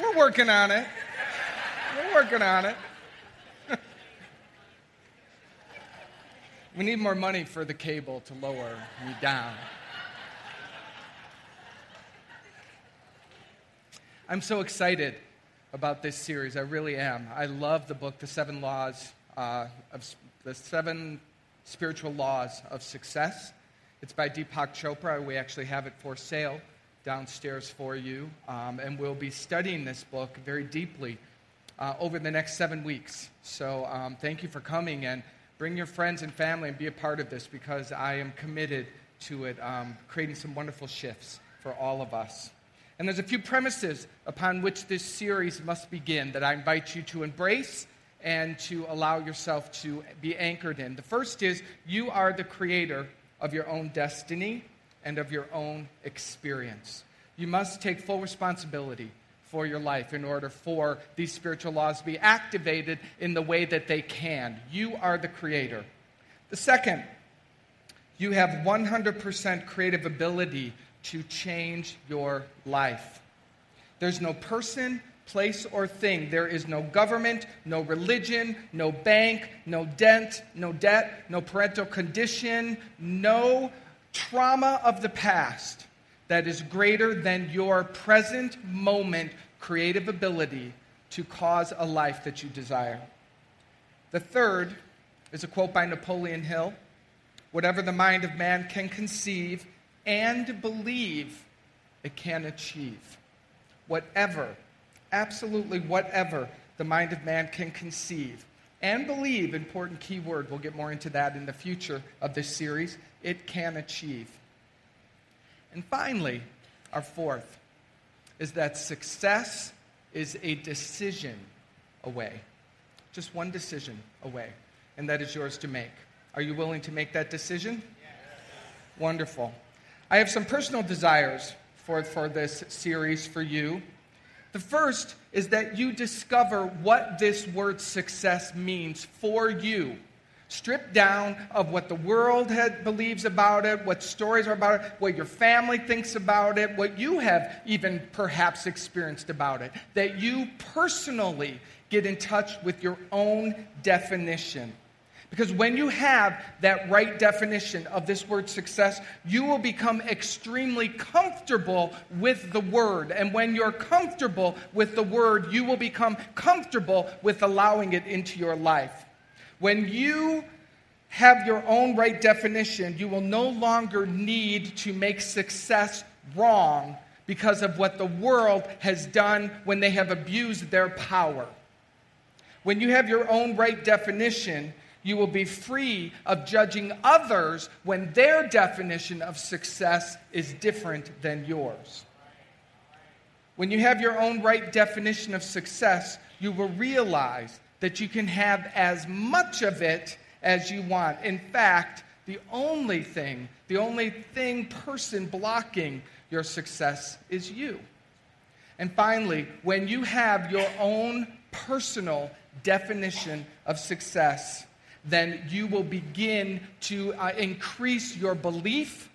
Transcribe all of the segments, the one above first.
We're working on it. We're working on it. We need more money for the cable to lower me down. I'm so excited about this series. I really am. I love the book, The Seven Spiritual Laws of Success. It's by Deepak Chopra. We actually have it for sale downstairs for you. And we'll be studying this book very deeply over the next 7 weeks. So thank you for coming, and bring your friends and family and be a part of this, because I am committed to it, creating some wonderful shifts for all of us. And there's a few premises upon which this series must begin that I invite you to embrace and to allow yourself to be anchored in. The first is, you are the creator of your own destiny and of your own experience. You must take full responsibility for your life in order for these spiritual laws to be activated in the way that they can. You are the creator. The second, you have 100% creative ability to change your life. There's no person, place, or thing. There is no government, no religion, no bank, no debt, no parental condition, no trauma of the past that is greater than your present moment creative ability to cause a life that you desire. The third is a quote by Napoleon Hill: whatever the mind of man can conceive and believe, it can achieve. Whatever, absolutely whatever the mind of man can conceive and believe, important key word, we'll get more into that in the future of this series, it can achieve. And finally, our fourth is that success is a decision away. Just one decision away, and that is yours to make. Are you willing to make that decision? Yes. Wonderful. I have some personal desires for this series for you. The first is that you discover what this word success means for you. Strip down of what the world believes about it, what stories are about it, what your family thinks about it, what you have even perhaps experienced about it. That you personally get in touch with your own definition. Because when you have that right definition of this word success, you will become extremely comfortable with the word. And when you're comfortable with the word, you will become comfortable with allowing it into your life. When you have your own right definition, you will no longer need to make success wrong because of what the world has done when they have abused their power. When you have your own right definition, you will be free of judging others when their definition of success is different than yours. When you have your own right definition of success, you will realize that you can have as much of it as you want. In fact, the only person blocking your success is you. And finally, when you have your own personal definition of success, then you will begin to increase your belief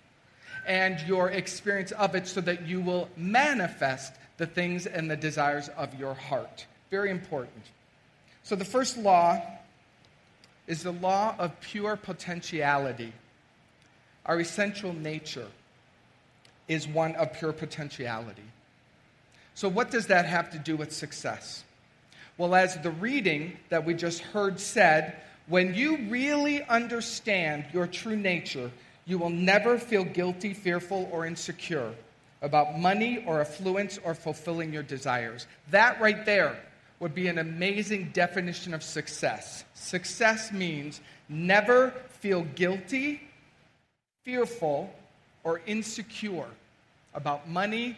and your experience of it so that you will manifest the things and the desires of your heart. Very important. So the first law is the law of pure potentiality. Our essential nature is one of pure potentiality. So what does that have to do with success? Well, as the reading that we just heard said, when you really understand your true nature, you will never feel guilty, fearful, or insecure about money or affluence or fulfilling your desires. That right there would be an amazing definition of success. Success means never feel guilty, fearful, or insecure about money,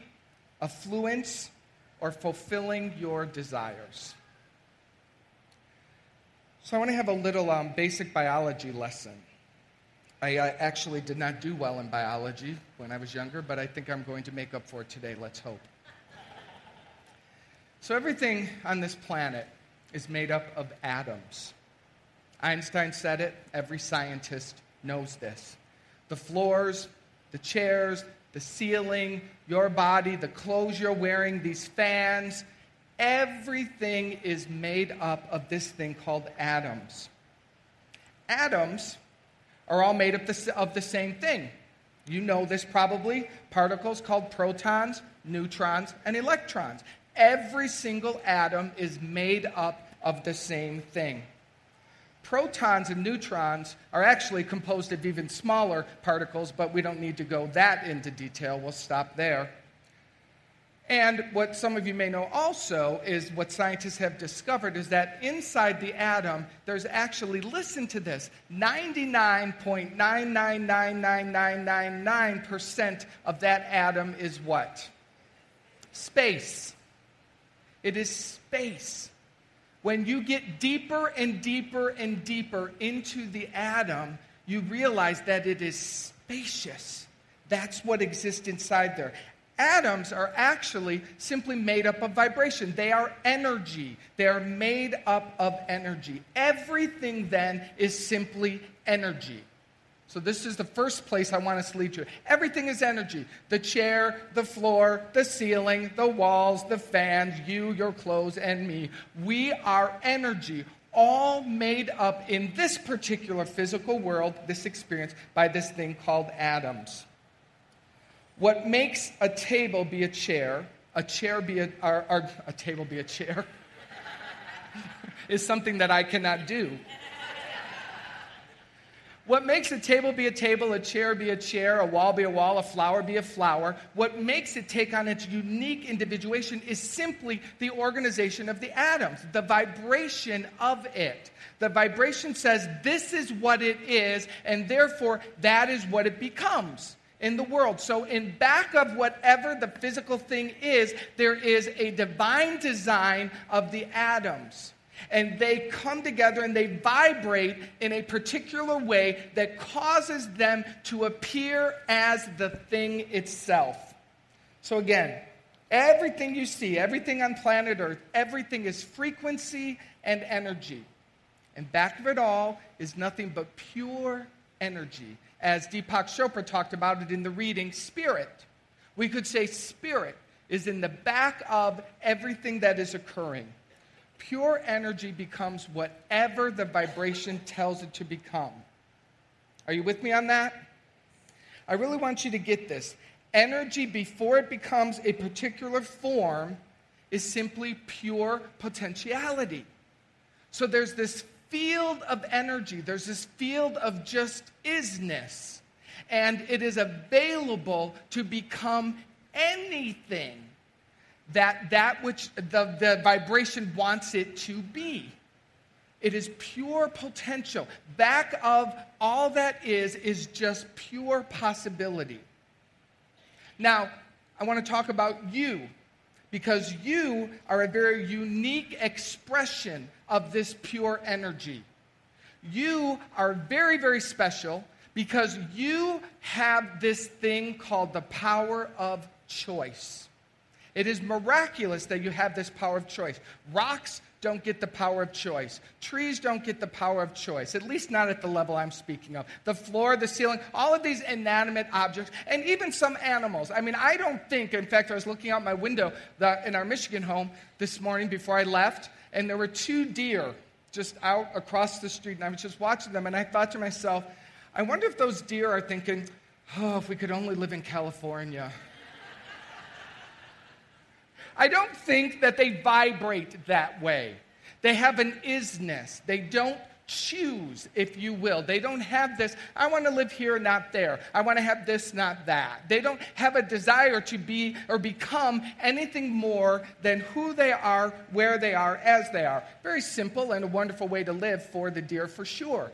affluence, or fulfilling your desires. So I want to have a little basic biology lesson. I actually did not do well in biology when I was younger, but I think I'm going to make up for it today, let's hope. So everything on this planet is made up of atoms. Einstein said it. Every scientist knows this. The floors, the chairs, the ceiling, your body, the clothes you're wearing, these fans. Everything is made up of this thing called atoms. Atoms are all made up of the same thing. You know this probably. Particles called protons, neutrons, and electrons. Every single atom is made up of the same thing. Protons and neutrons are actually composed of even smaller particles, but we don't need to go that into detail. We'll stop there. And what some of you may know also is what scientists have discovered is that inside the atom, there's actually, listen to this, 99.999999% of that atom is what? Space. It is space. When you get deeper and deeper and deeper into the atom, you realize that it is spacious. That's what exists inside there. Atoms are actually simply made up of vibration. They are energy. They are made up of energy. Everything then is simply energy. So this is the first place I want us to lead you. Everything is energy. The chair, the floor, the ceiling, the walls, the fans, you, your clothes, and me. We are energy, all made up in this particular physical world, this experience, by this thing called atoms. What makes a table be a chair be a table be a chair, is something that I cannot do. What makes a table be a table, a chair be a chair, a wall be a wall, a flower be a flower, what makes it take on its unique individuation is simply the organization of the atoms, the vibration of it. The vibration says this is what it is, and therefore that is what it becomes in the world. So in back of whatever the physical thing is, there is a divine design of the atoms. And they come together and they vibrate in a particular way that causes them to appear as the thing itself. So again, everything you see, everything on planet Earth, everything is frequency and energy. And back of it all is nothing but pure energy. As Deepak Chopra talked about it in the reading, spirit. We could say spirit is in the back of everything that is occurring. Pure energy becomes whatever the vibration tells it to become. Are you with me on that? I really want you to get this. Energy, before it becomes a particular form, is simply pure potentiality. So there's this field of energy. There's this field of just isness. And it is available to become anything that which the vibration wants it to be. It is pure potential. Back of all that is just pure possibility. Now, I want to talk about you, because you are a very unique expression of this pure energy. You are very, very special because you have this thing called the power of choice. It is miraculous that you have this power of choice. Rocks don't get the power of choice. Trees don't get the power of choice, at least not at the level I'm speaking of. The floor, the ceiling, all of these inanimate objects, and even some animals. I mean, I don't think, in fact, I was looking out my window in our Michigan home this morning before I left, and there were two deer just out across the street, and I was just watching them, and I thought to myself, I wonder if those deer are thinking, oh, if we could only live in California. I don't think that they vibrate that way. They have an isness. They don't choose, if you will. They don't have this, I want to live here, not there. I want to have this, not that. They don't have a desire to be or become anything more than who they are, where they are, as they are. Very simple and a wonderful way to live for the deer, for sure.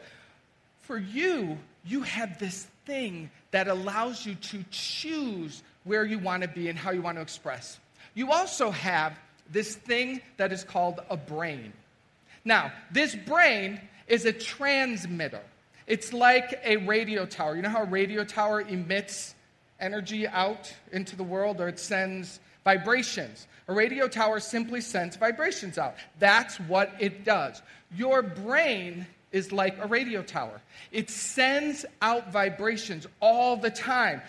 For you, you have this thing that allows you to choose where you want to be and how you want to express. You also have this thing that is called a brain. Now, this brain is a transmitter. It's like a radio tower. You know how a radio tower emits energy out into the world, or it sends vibrations? A radio tower simply sends vibrations out. That's what it does. Your brain is like a radio tower. It sends out vibrations all the time.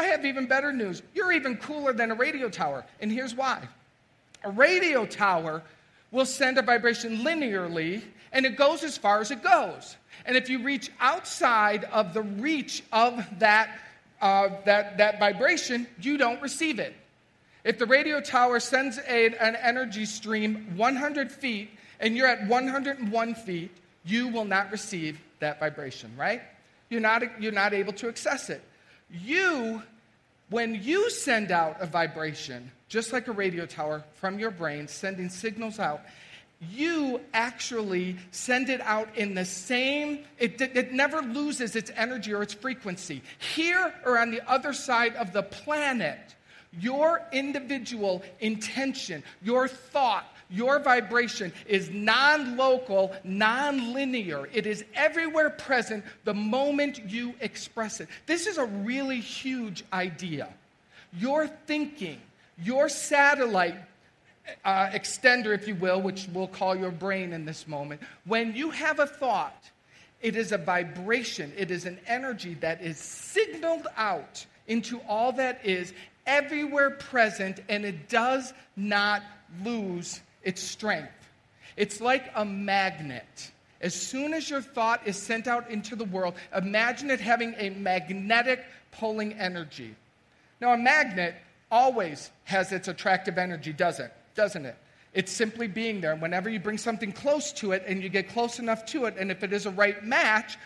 I have even better news. You're even cooler than a radio tower, and here's why. A radio tower will send a vibration linearly, and it goes as far as it goes. And if you reach outside of the reach of that vibration, you don't receive it. If the radio tower sends an energy stream 100 feet, and you're at 101 feet, you will not receive that vibration, right? You're not able to access it. When you send out a vibration, just like a radio tower from your brain, sending signals out, you actually send it out in the same, it never loses its energy or its frequency. Here or on the other side of the planet, your individual intention, your thought, your vibration is non-local, non-linear. It is everywhere present the moment you express it. This is a really huge idea. Your thinking, your satellite extender, if you will, which we'll call your brain in this moment, when you have a thought, it is a vibration. It is an energy that is signaled out into all that is everywhere present, and it does not lose its strength. It's like a magnet. As soon as your thought is sent out into the world, imagine it having a magnetic pulling energy. Now, a magnet always has its attractive energy, doesn't it? It's simply being there. Whenever you bring something close to it and you get close enough to it, and if it is a right match,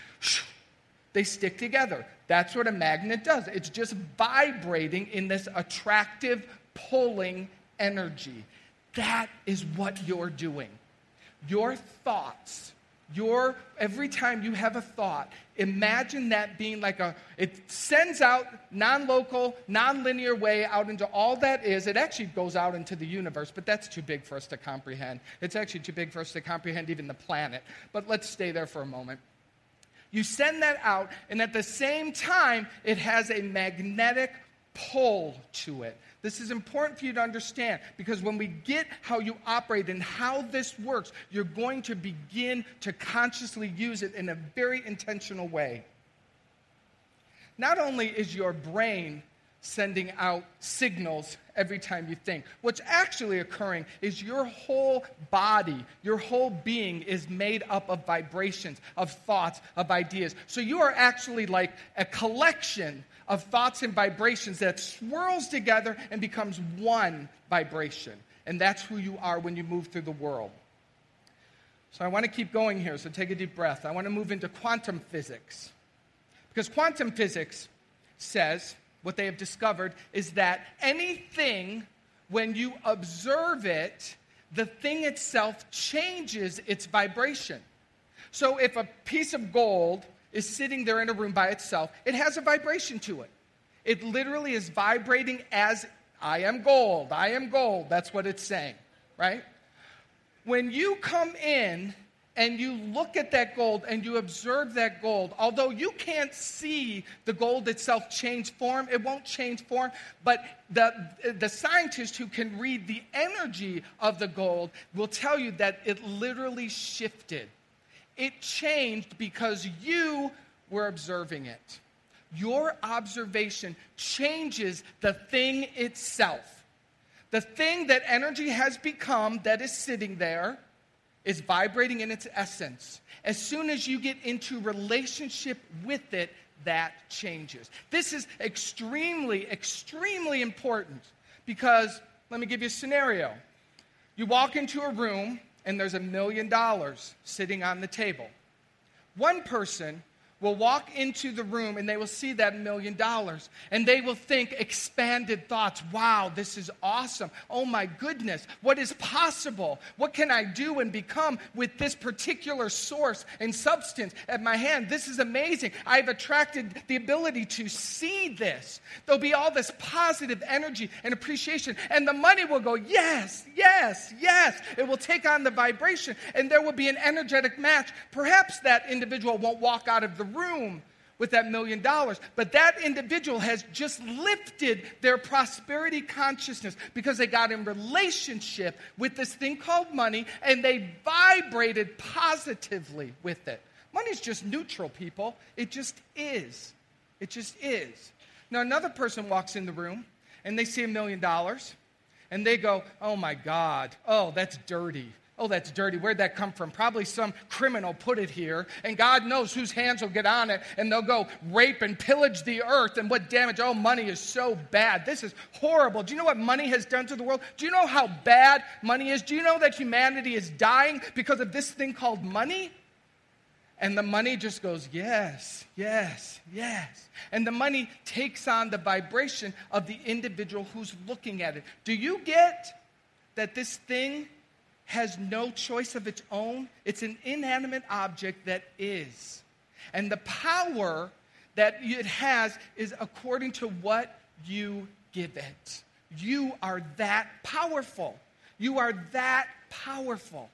they stick together. That's what a magnet does. It's just vibrating in this attractive pulling energy. That is what you're doing. Your thoughts, every time you have a thought, imagine that being like it sends out non-local, non-linear way out into all that is. It actually goes out into the universe, but that's too big for us to comprehend. It's actually too big for us to comprehend even the planet. But let's stay there for a moment. You send that out, and at the same time, it has a magnetic pull to it. This is important for you to understand, because when we get how you operate and how this works, you're going to begin to consciously use it in a very intentional way. Not only is your brain sending out signals every time you think, what's actually occurring is your whole body, your whole being is made up of vibrations, of thoughts, of ideas. So you are actually like a collection of thoughts and vibrations that swirls together and becomes one vibration. And that's who you are when you move through the world. So I want to keep going here, so take a deep breath. I want to move into quantum physics. Because quantum physics says, what they have discovered is that anything, when you observe it, the thing itself changes its vibration. So if a piece of gold is sitting there in a room by itself, it has a vibration to it. It literally is vibrating as, I am gold, that's what it's saying, right? When you come in and you look at that gold and you observe that gold, although you can't see the gold itself change form, it won't change form, but the scientist who can read the energy of the gold will tell you that it literally shifted. It changed because you were observing it. Your observation changes the thing itself. The thing that energy has become that is sitting there is vibrating in its essence. As soon as you get into relationship with it, that changes. This is extremely, extremely important because, let me give you a scenario. You walk into a room and there's $1 million sitting on the table. One person will walk into the room and they will see that $1 million and they will think expanded thoughts. Wow, this is awesome. Oh my goodness, what is possible? What can I do and become with this particular source and substance at my hand? This is amazing. I've attracted the ability to see this. There'll be all this positive energy and appreciation, and the money will go, yes, yes, yes. It will take on the vibration and there will be an energetic match. Perhaps that individual won't walk out of the room with that $1 million, but that individual has just lifted their prosperity consciousness because they got in relationship with this thing called money and they vibrated positively with it. Money's just neutral, people. It just is. It just is. Now, another person walks in the room, and they see $1 million, and they go, oh, my God, oh, that's dirty. Oh, that's dirty. Where'd that come from? Probably some criminal put it here, and God knows whose hands will get on it, and they'll go rape and pillage the earth, and what damage. Oh, money is so bad. This is horrible. Do you know what money has done to the world? Do you know how bad money is? Do you know that humanity is dying because of this thing called money? And the money just goes, yes, yes, yes. And the money takes on the vibration of the individual who's looking at it. Do you get that this thing has no choice of its own? It's an inanimate object that is. And the power that it has is according to what you give it. You are that powerful. You are that powerful.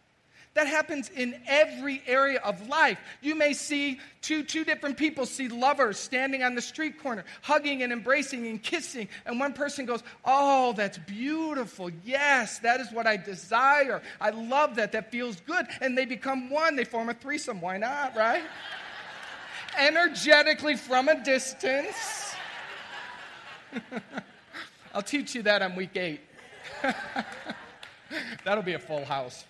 That happens in every area of life. You may see two different people, see lovers standing on the street corner, hugging and embracing and kissing. And one person goes, oh, that's beautiful. Yes, that is what I desire. I love that. That feels good. And they become one. They form a threesome. Why not, right? Energetically from a distance. I'll teach you that on week 8. That'll be a full house.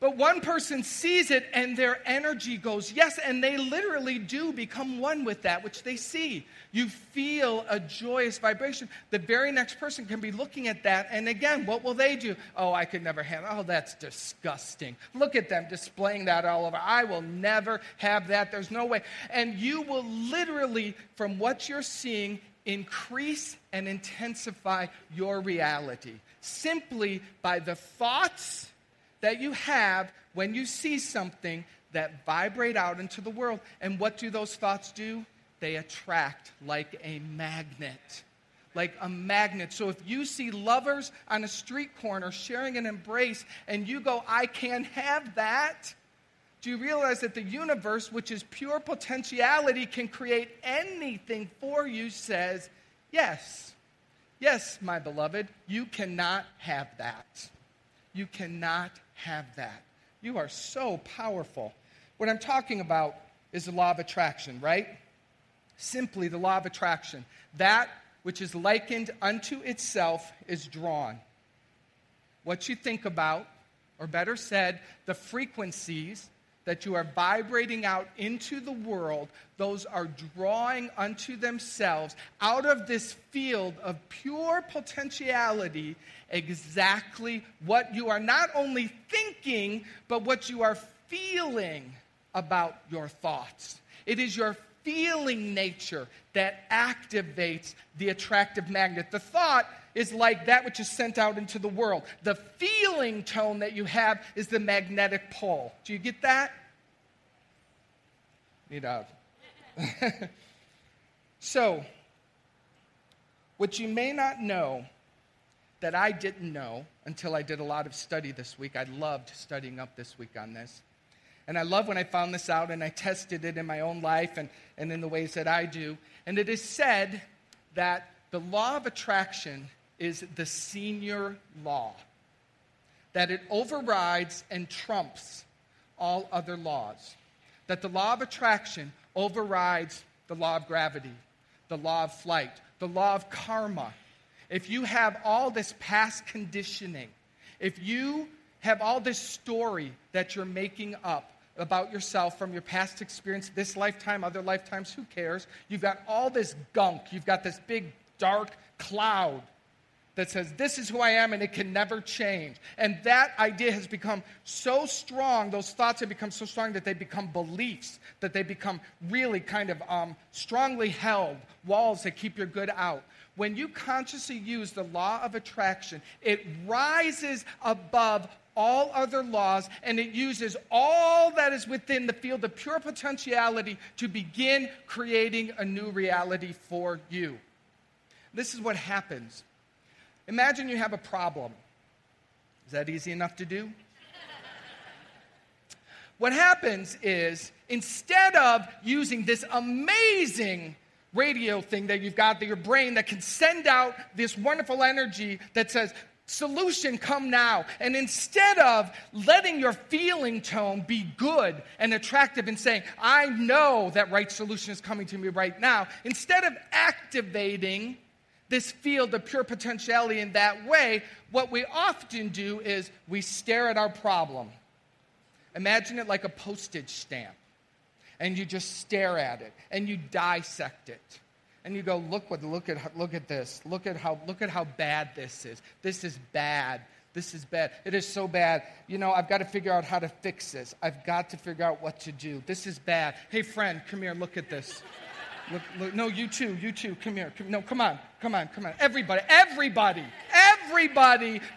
But one person sees it, and their energy goes, yes, and they literally do become one with that which they see. You feel a joyous vibration. The very next person can be looking at that, and again, what will they do? Oh, I could never have it. Oh, that's disgusting. Look at them displaying that all over. I will never have that. There's no way. And you will literally, from what you're seeing, increase and intensify your reality simply by the thoughts that you have when you see something that vibrate out into the world. And what do those thoughts do? They attract like a magnet. Like a magnet. So if you see lovers on a street corner sharing an embrace and you go, I can't have that, do you realize that the universe, which is pure potentiality, can create anything for you, says, yes. Yes, my beloved, you cannot have that. You cannot have that. You are so powerful. What I'm talking about is the law of attraction, right? Simply the law of attraction. That which is likened unto itself is drawn. What you think about, or better said, the frequencies that you are vibrating out into the world, those are drawing unto themselves out of this field of pure potentiality exactly what you are not only thinking, but what you are feeling about your thoughts. It is your feeling nature that activates the attractive magnet. The thought is like that which is sent out into the world. The feeling tone that you have is the magnetic pull. Do you get that? Need a... So, what you may not know that I didn't know until I did a lot of study this week. I loved studying up this week on this. And I love when I found this out and I tested it in my own life and in the ways that I do. And it is said that the law of attraction is the senior law, that it overrides and trumps all other laws, that the law of attraction overrides the law of gravity, the law of flight, the law of karma. If you have all this past conditioning, if you have all this story that you're making up about yourself from your past experience, this lifetime, other lifetimes, who cares? You've got all this gunk. You've got this big dark cloud that says, this is who I am and it can never change. And that idea has become so strong, those thoughts have become so strong that they become beliefs, that they become really kind of strongly held walls that keep your good out. When you consciously use the law of attraction, it rises above all other laws, and it uses all that is within the field of pure potentiality to begin creating a new reality for you. This is what happens. Imagine you have a problem. Is that easy enough to do? What happens is, instead of using this amazing radio thing that you've got, that your brain that can send out this wonderful energy that says, solution come now. And instead of letting your feeling tone be good and attractive and saying, I know that right solution is coming to me right now, instead of activating this field of pure potentiality in that way, what we often do is we stare at our problem. Imagine it like a postage stamp. And you just stare at it, and you dissect it, and you go, look at how bad this is. This is bad. It is so bad. You know, I've got to figure out how to fix this. I've got to figure out what to do. This is bad. Hey, friend, come here. Look at this. Look. No, you too. Come here. Come on. Everybody,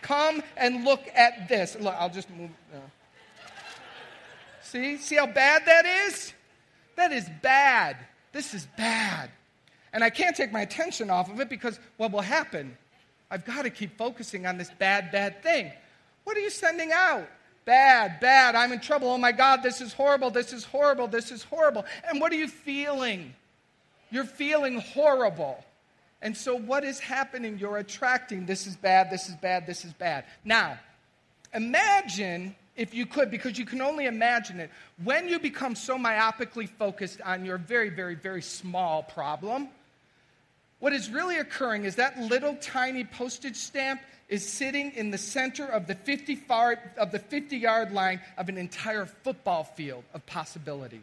come and look at this. Look, I'll just move. See how bad that is? That is bad. This is bad. And I can't take my attention off of it because what will happen? I've got to keep focusing on this bad thing. What are you sending out? Bad. I'm in trouble. Oh, my God, this is horrible. And what are you feeling? You're feeling horrible. And so what is happening? You're attracting this is bad. Now, imagine, if you could, because you can only imagine it, when you become so myopically focused on your very, very, very small problem, what is really occurring is that little tiny postage stamp is sitting in the center of the 50-yard line of an entire football field of possibility.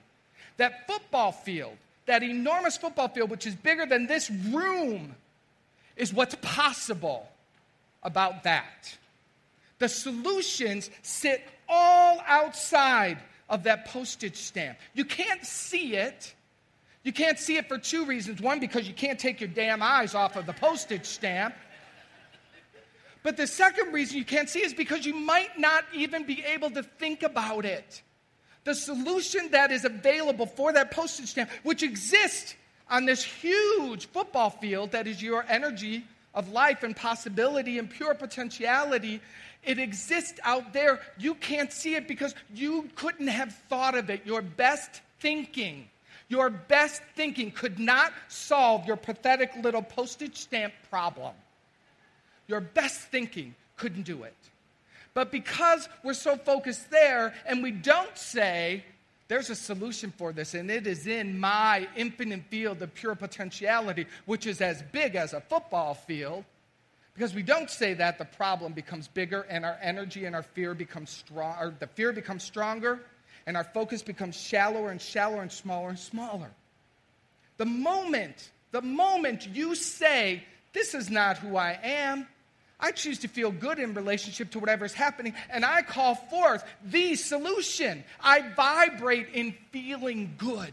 That football field, that enormous football field, which is bigger than this room, is what's possible about that. The solutions sit all outside of that postage stamp. You can't see it. You can't see it for two reasons. One, because you can't take your damn eyes off of the postage stamp. But the second reason you can't see is because you might not even be able to think about it. The solution that is available for that postage stamp, which exists on this huge football field that is your energy of life and possibility and pure potentiality, it exists out there. You can't see it because you couldn't have thought of it. Your best thinking could not solve your pathetic little postage stamp problem. Your best thinking couldn't do it. But because we're so focused there and we don't say, there's a solution for this, and it is in my infinite field of pure potentiality, which is as big as a football field. Because we don't say that, the problem becomes bigger, and our energy and our fear becomes strong. Or the fear becomes stronger, and our focus becomes shallower and shallower and smaller and smaller. The moment you say, "This is not who I am," I choose to feel good in relationship to whatever's happening, and I call forth the solution. I vibrate in feeling good.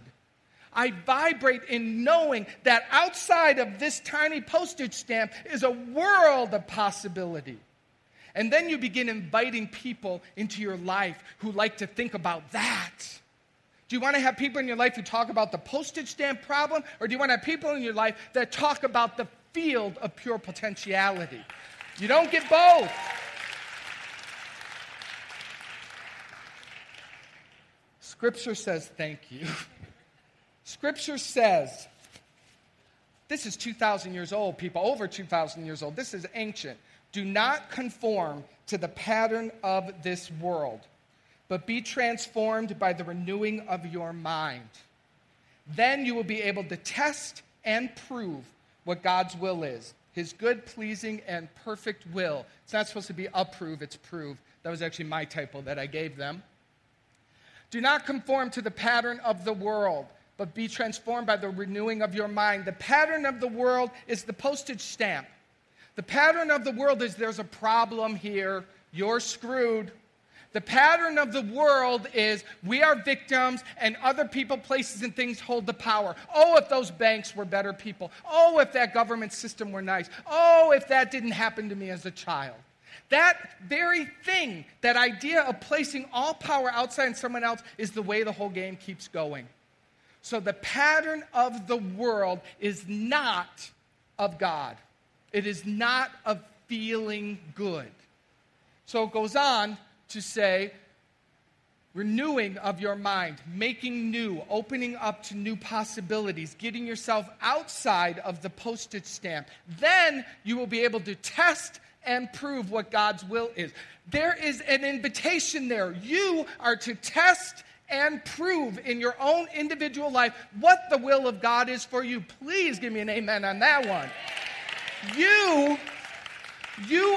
I vibrate in knowing that outside of this tiny postage stamp is a world of possibility. And then you begin inviting people into your life who like to think about that. Do you want to have people in your life who talk about the postage stamp problem, or do you want to have people in your life that talk about the field of pure potentiality? You don't get both. Scripture says thank you. Scripture says, this is 2,000 years old, people, over 2,000 years old. This is ancient. Do not conform to the pattern of this world, but be transformed by the renewing of your mind. Then you will be able to test and prove what God's will is. His good, pleasing, and perfect will. It's not supposed to be approve, it's prove. That was actually my typo that I gave them. Do not conform to the pattern of the world, but be transformed by the renewing of your mind. The pattern of the world is the postage stamp. The pattern of the world is there's a problem here. You're screwed. The pattern of the world is we are victims and other people, places, and things hold the power. Oh, if those banks were better people. Oh, if that government system were nice. Oh, if that didn't happen to me as a child. That very thing, that idea of placing all power outside and someone else, is the way the whole game keeps going. So the pattern of the world is not of God. It is not of feeling good. So it goes on to say, renewing of your mind, making new, opening up to new possibilities, getting yourself outside of the postage stamp. Then you will be able to test and prove what God's will is. There is an invitation there. You are to test and prove in your own individual life what the will of God is for you. Please give me an amen on that one. You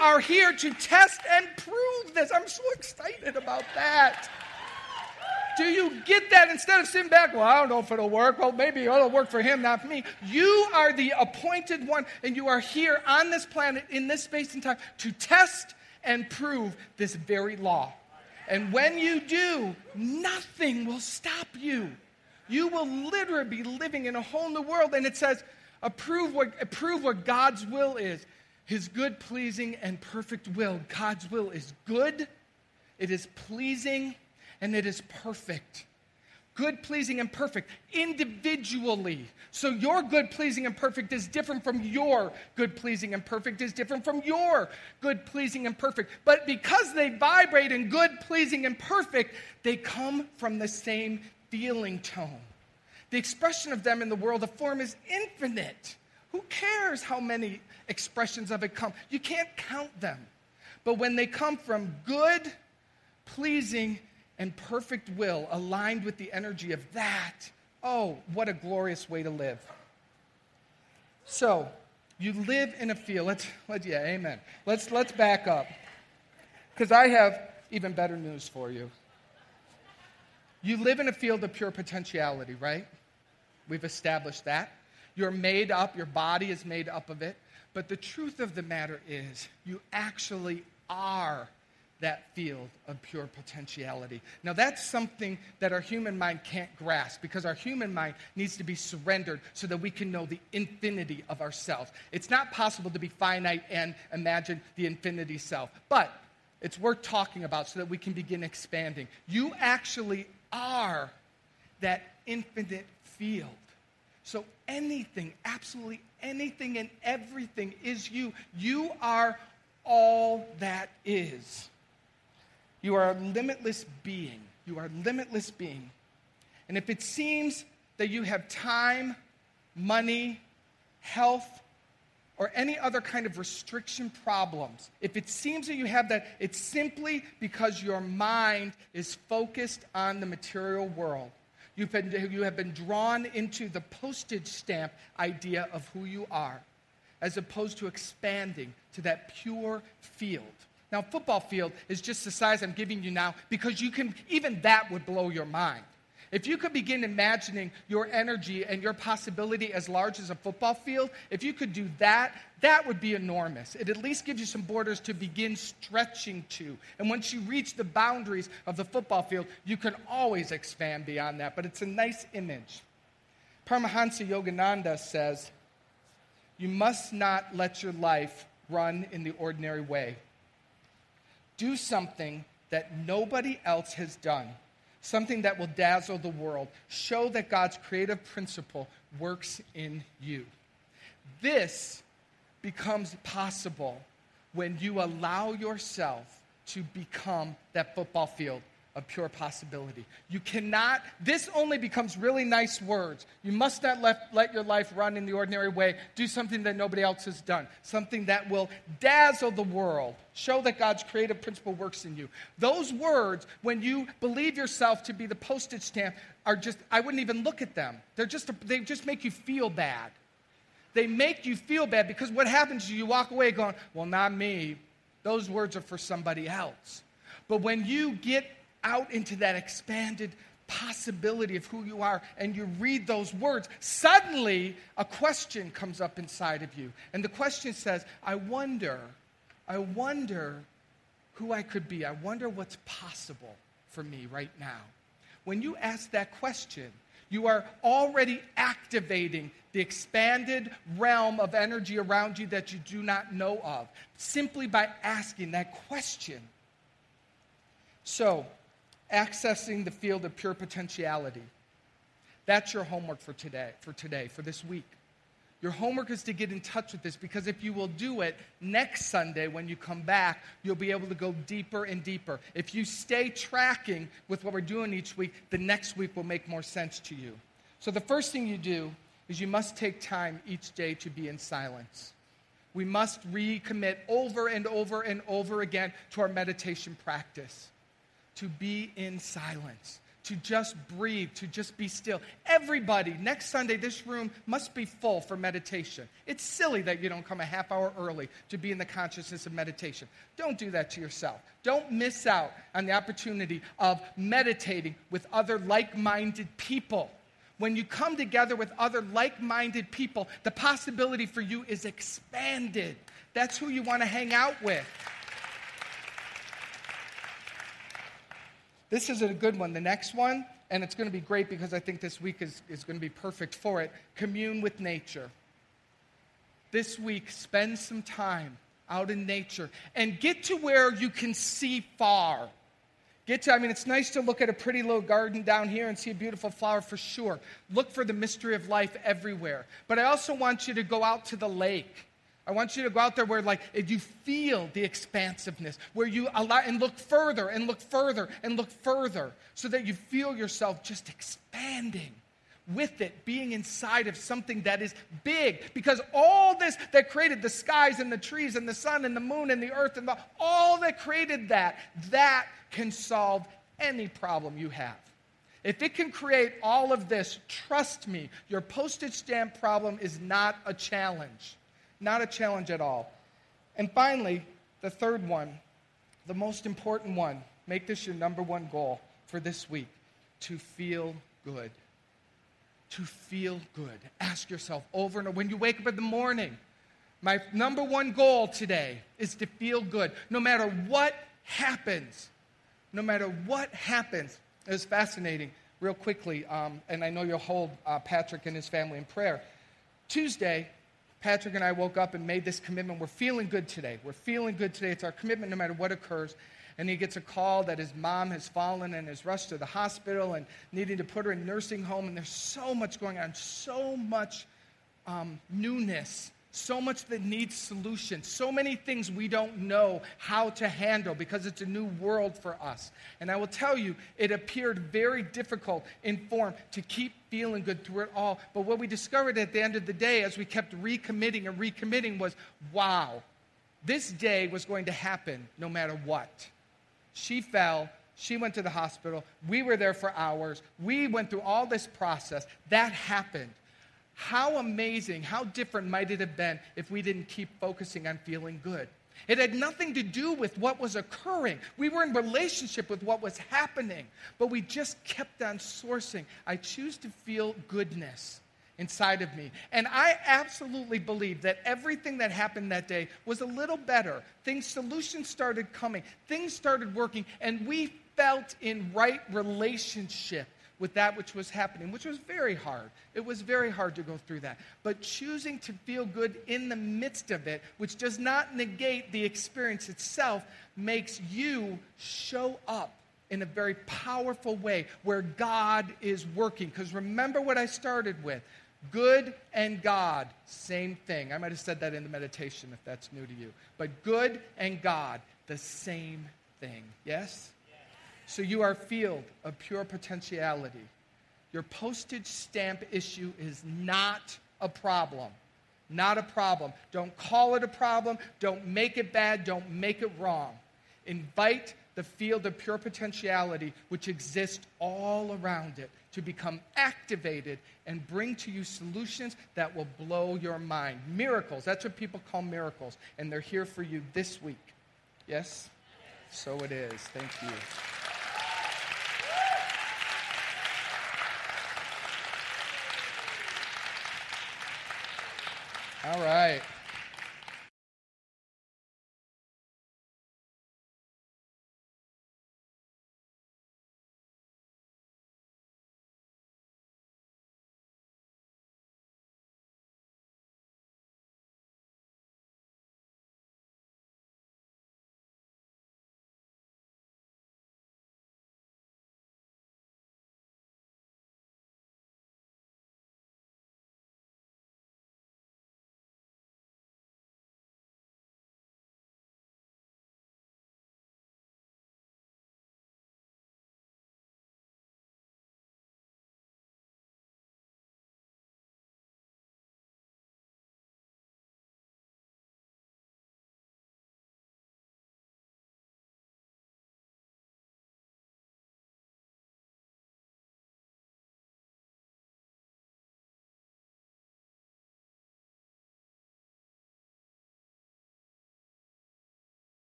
are here to test and prove this. I'm so excited about that. Do you get that? Instead of sitting back, well, I don't know if it'll work. Well, maybe it'll work for him, not for me. You are the appointed one, and you are here on this planet, in this space and time, to test and prove this very law. And when you do, nothing will stop you. You will literally be living in a whole new world. And it says, prove what God's will is. His good, pleasing, and perfect will. God's will is good, it is pleasing, and it is perfect. Good, pleasing, and perfect individually. So your good, pleasing, and perfect is different from your good, pleasing, and perfect is different from your good, pleasing, and perfect. But because they vibrate in good, pleasing, and perfect, they come from the same feeling tone. The expression of them in the world of form is infinite. Who cares how many expressions of it come? You can't count them. But when they come from good, pleasing, and perfect will, aligned with the energy of that, oh, what a glorious way to live. So, you live in a field. Amen. Let's back up. Because I have even better news for you. You live in a field of pure potentiality, right? We've established that. You're made up, your body is made up of it. But the truth of the matter is, you actually are that field of pure potentiality. Now that's something that our human mind can't grasp, because our human mind needs to be surrendered so that we can know the infinity of ourselves. It's not possible to be finite and imagine the infinity self, but it's worth talking about so that we can begin expanding. You actually are that infinite field. So anything, absolutely anything and everything is you. You are all that is. You are a limitless being. You are a limitless being. And if it seems that you have time, money, health, or any other kind of restriction problems, if it seems that you have that, it's simply because your mind is focused on the material world. You have been drawn into the postage stamp idea of who you are, as opposed to expanding to that pure field. Now, football field is just the size I'm giving you now, because you can, even that would blow your mind. If you could begin imagining your energy and your possibility as large as a football field, if you could do that, that would be enormous. It at least gives you some borders to begin stretching to. And once you reach the boundaries of the football field, you can always expand beyond that. But it's a nice image. Paramahansa Yogananda says, "You must not let your life run in the ordinary way. Do something that nobody else has done, something that will dazzle the world. Show that God's creative principle works in you." This becomes possible when you allow yourself to become that football field of pure possibility. This only becomes really nice words. You must not let your life run in the ordinary way. Do something that nobody else has done. Something that will dazzle the world. Show that God's creative principle works in you. Those words, when you believe yourself to be the postage stamp, are just, I wouldn't even look at them. They just make you feel bad. They make you feel bad, because what happens is you walk away going, well, not me. Those words are for somebody else. But when you get out into that expanded possibility of who you are, and you read those words, suddenly a question comes up inside of you. And the question says, I wonder who I could be. I wonder what's possible for me right now. When you ask that question, you are already activating the expanded realm of energy around you that you do not know of, simply by asking that question. So, accessing the field of pure potentiality. That's your homework for today, for this week. Your homework is to get in touch with this, because if you will do it, next Sunday when you come back, you'll be able to go deeper and deeper. If you stay tracking with what we're doing each week, the next week will make more sense to you. So the first thing you do is you must take time each day to be in silence. We must recommit over and over and over again to our meditation practice, to be in silence, to just breathe, to just be still. Everybody, next Sunday, this room must be full for meditation. It's silly that you don't come a half hour early to be in the consciousness of meditation. Don't do that to yourself. Don't miss out on the opportunity of meditating with other like-minded people. When you come together with other like-minded people, the possibility for you is expanded. That's who you want to hang out with. This is a good one. The next one, and it's going to be great because I think this week is going to be perfect for it. Commune with nature. This week, spend some time out in nature and get to where you can see far. It's nice to look at a pretty little garden down here and see a beautiful flower for sure. Look for the mystery of life everywhere. But I also want you to go out to the lake. I want you to go out there where, if you feel the expansiveness, where you allow, and look further and look further and look further, so that you feel yourself just expanding with it, being inside of something that is big. Because all this that created the skies and the trees and the sun and the moon and the earth and all that created that can solve any problem you have. If it can create all of this, trust me, your postage stamp problem is not a challenge. Not a challenge at all. And finally, the third one, the most important one, make this your number one goal for this week, to feel good. To feel good. Ask yourself over and over. When you wake up in the morning, my number one goal today is to feel good. No matter what happens. No matter what happens. It was fascinating, real quickly, and I know you'll hold Patrick and his family in prayer. Tuesday, Patrick and I woke up and made this commitment. We're feeling good today. We're feeling good today. It's our commitment no matter what occurs. And he gets a call that his mom has fallen and is rushed to the hospital and needing to put her in a nursing home. And there's so much going on, so much newness, so much that needs solution, so many things we don't know how to handle because it's a new world for us. And I will tell you, it appeared very difficult in form to keep feeling good through it all. But what we discovered at the end of the day as we kept recommitting and recommitting was, wow, this day was going to happen no matter what. She fell. She went to the hospital. We were there for hours. We went through all this process. That happened. How amazing, how different might it have been if we didn't keep focusing on feeling good? It had nothing to do with what was occurring. We were in relationship with what was happening, but we just kept on sourcing. I choose to feel goodness inside of me. And I absolutely believe that everything that happened that day was a little better. Solutions started coming. Things started working. And we felt in right relationship with that which was happening, which was very hard. It was very hard to go through that. But choosing to feel good in the midst of it, which does not negate the experience itself, makes you show up in a very powerful way where God is working. Because remember what I started with. Good and God, same thing. I might have said that in the meditation if that's new to you. But good and God, the same thing. Yes? So you are filled of pure potentiality. Your postage stamp issue is not a problem. Not a problem. Don't call it a problem. Don't make it bad. Don't make it wrong. Invite the field of pure potentiality, which exists all around it, to become activated and bring to you solutions that will blow your mind. Miracles. That's what people call miracles. And they're here for you this week. Yes? So it is. Thank you. All right.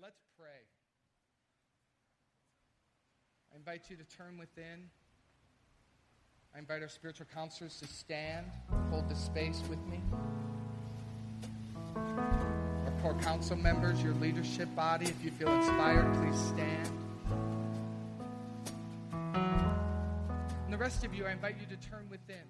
side. Let's pray. I invite you to turn within. I invite our spiritual counselors to stand, hold the space with me. Our core council members, your leadership body, if you feel inspired, please stand. And the rest of you, I invite you to turn within.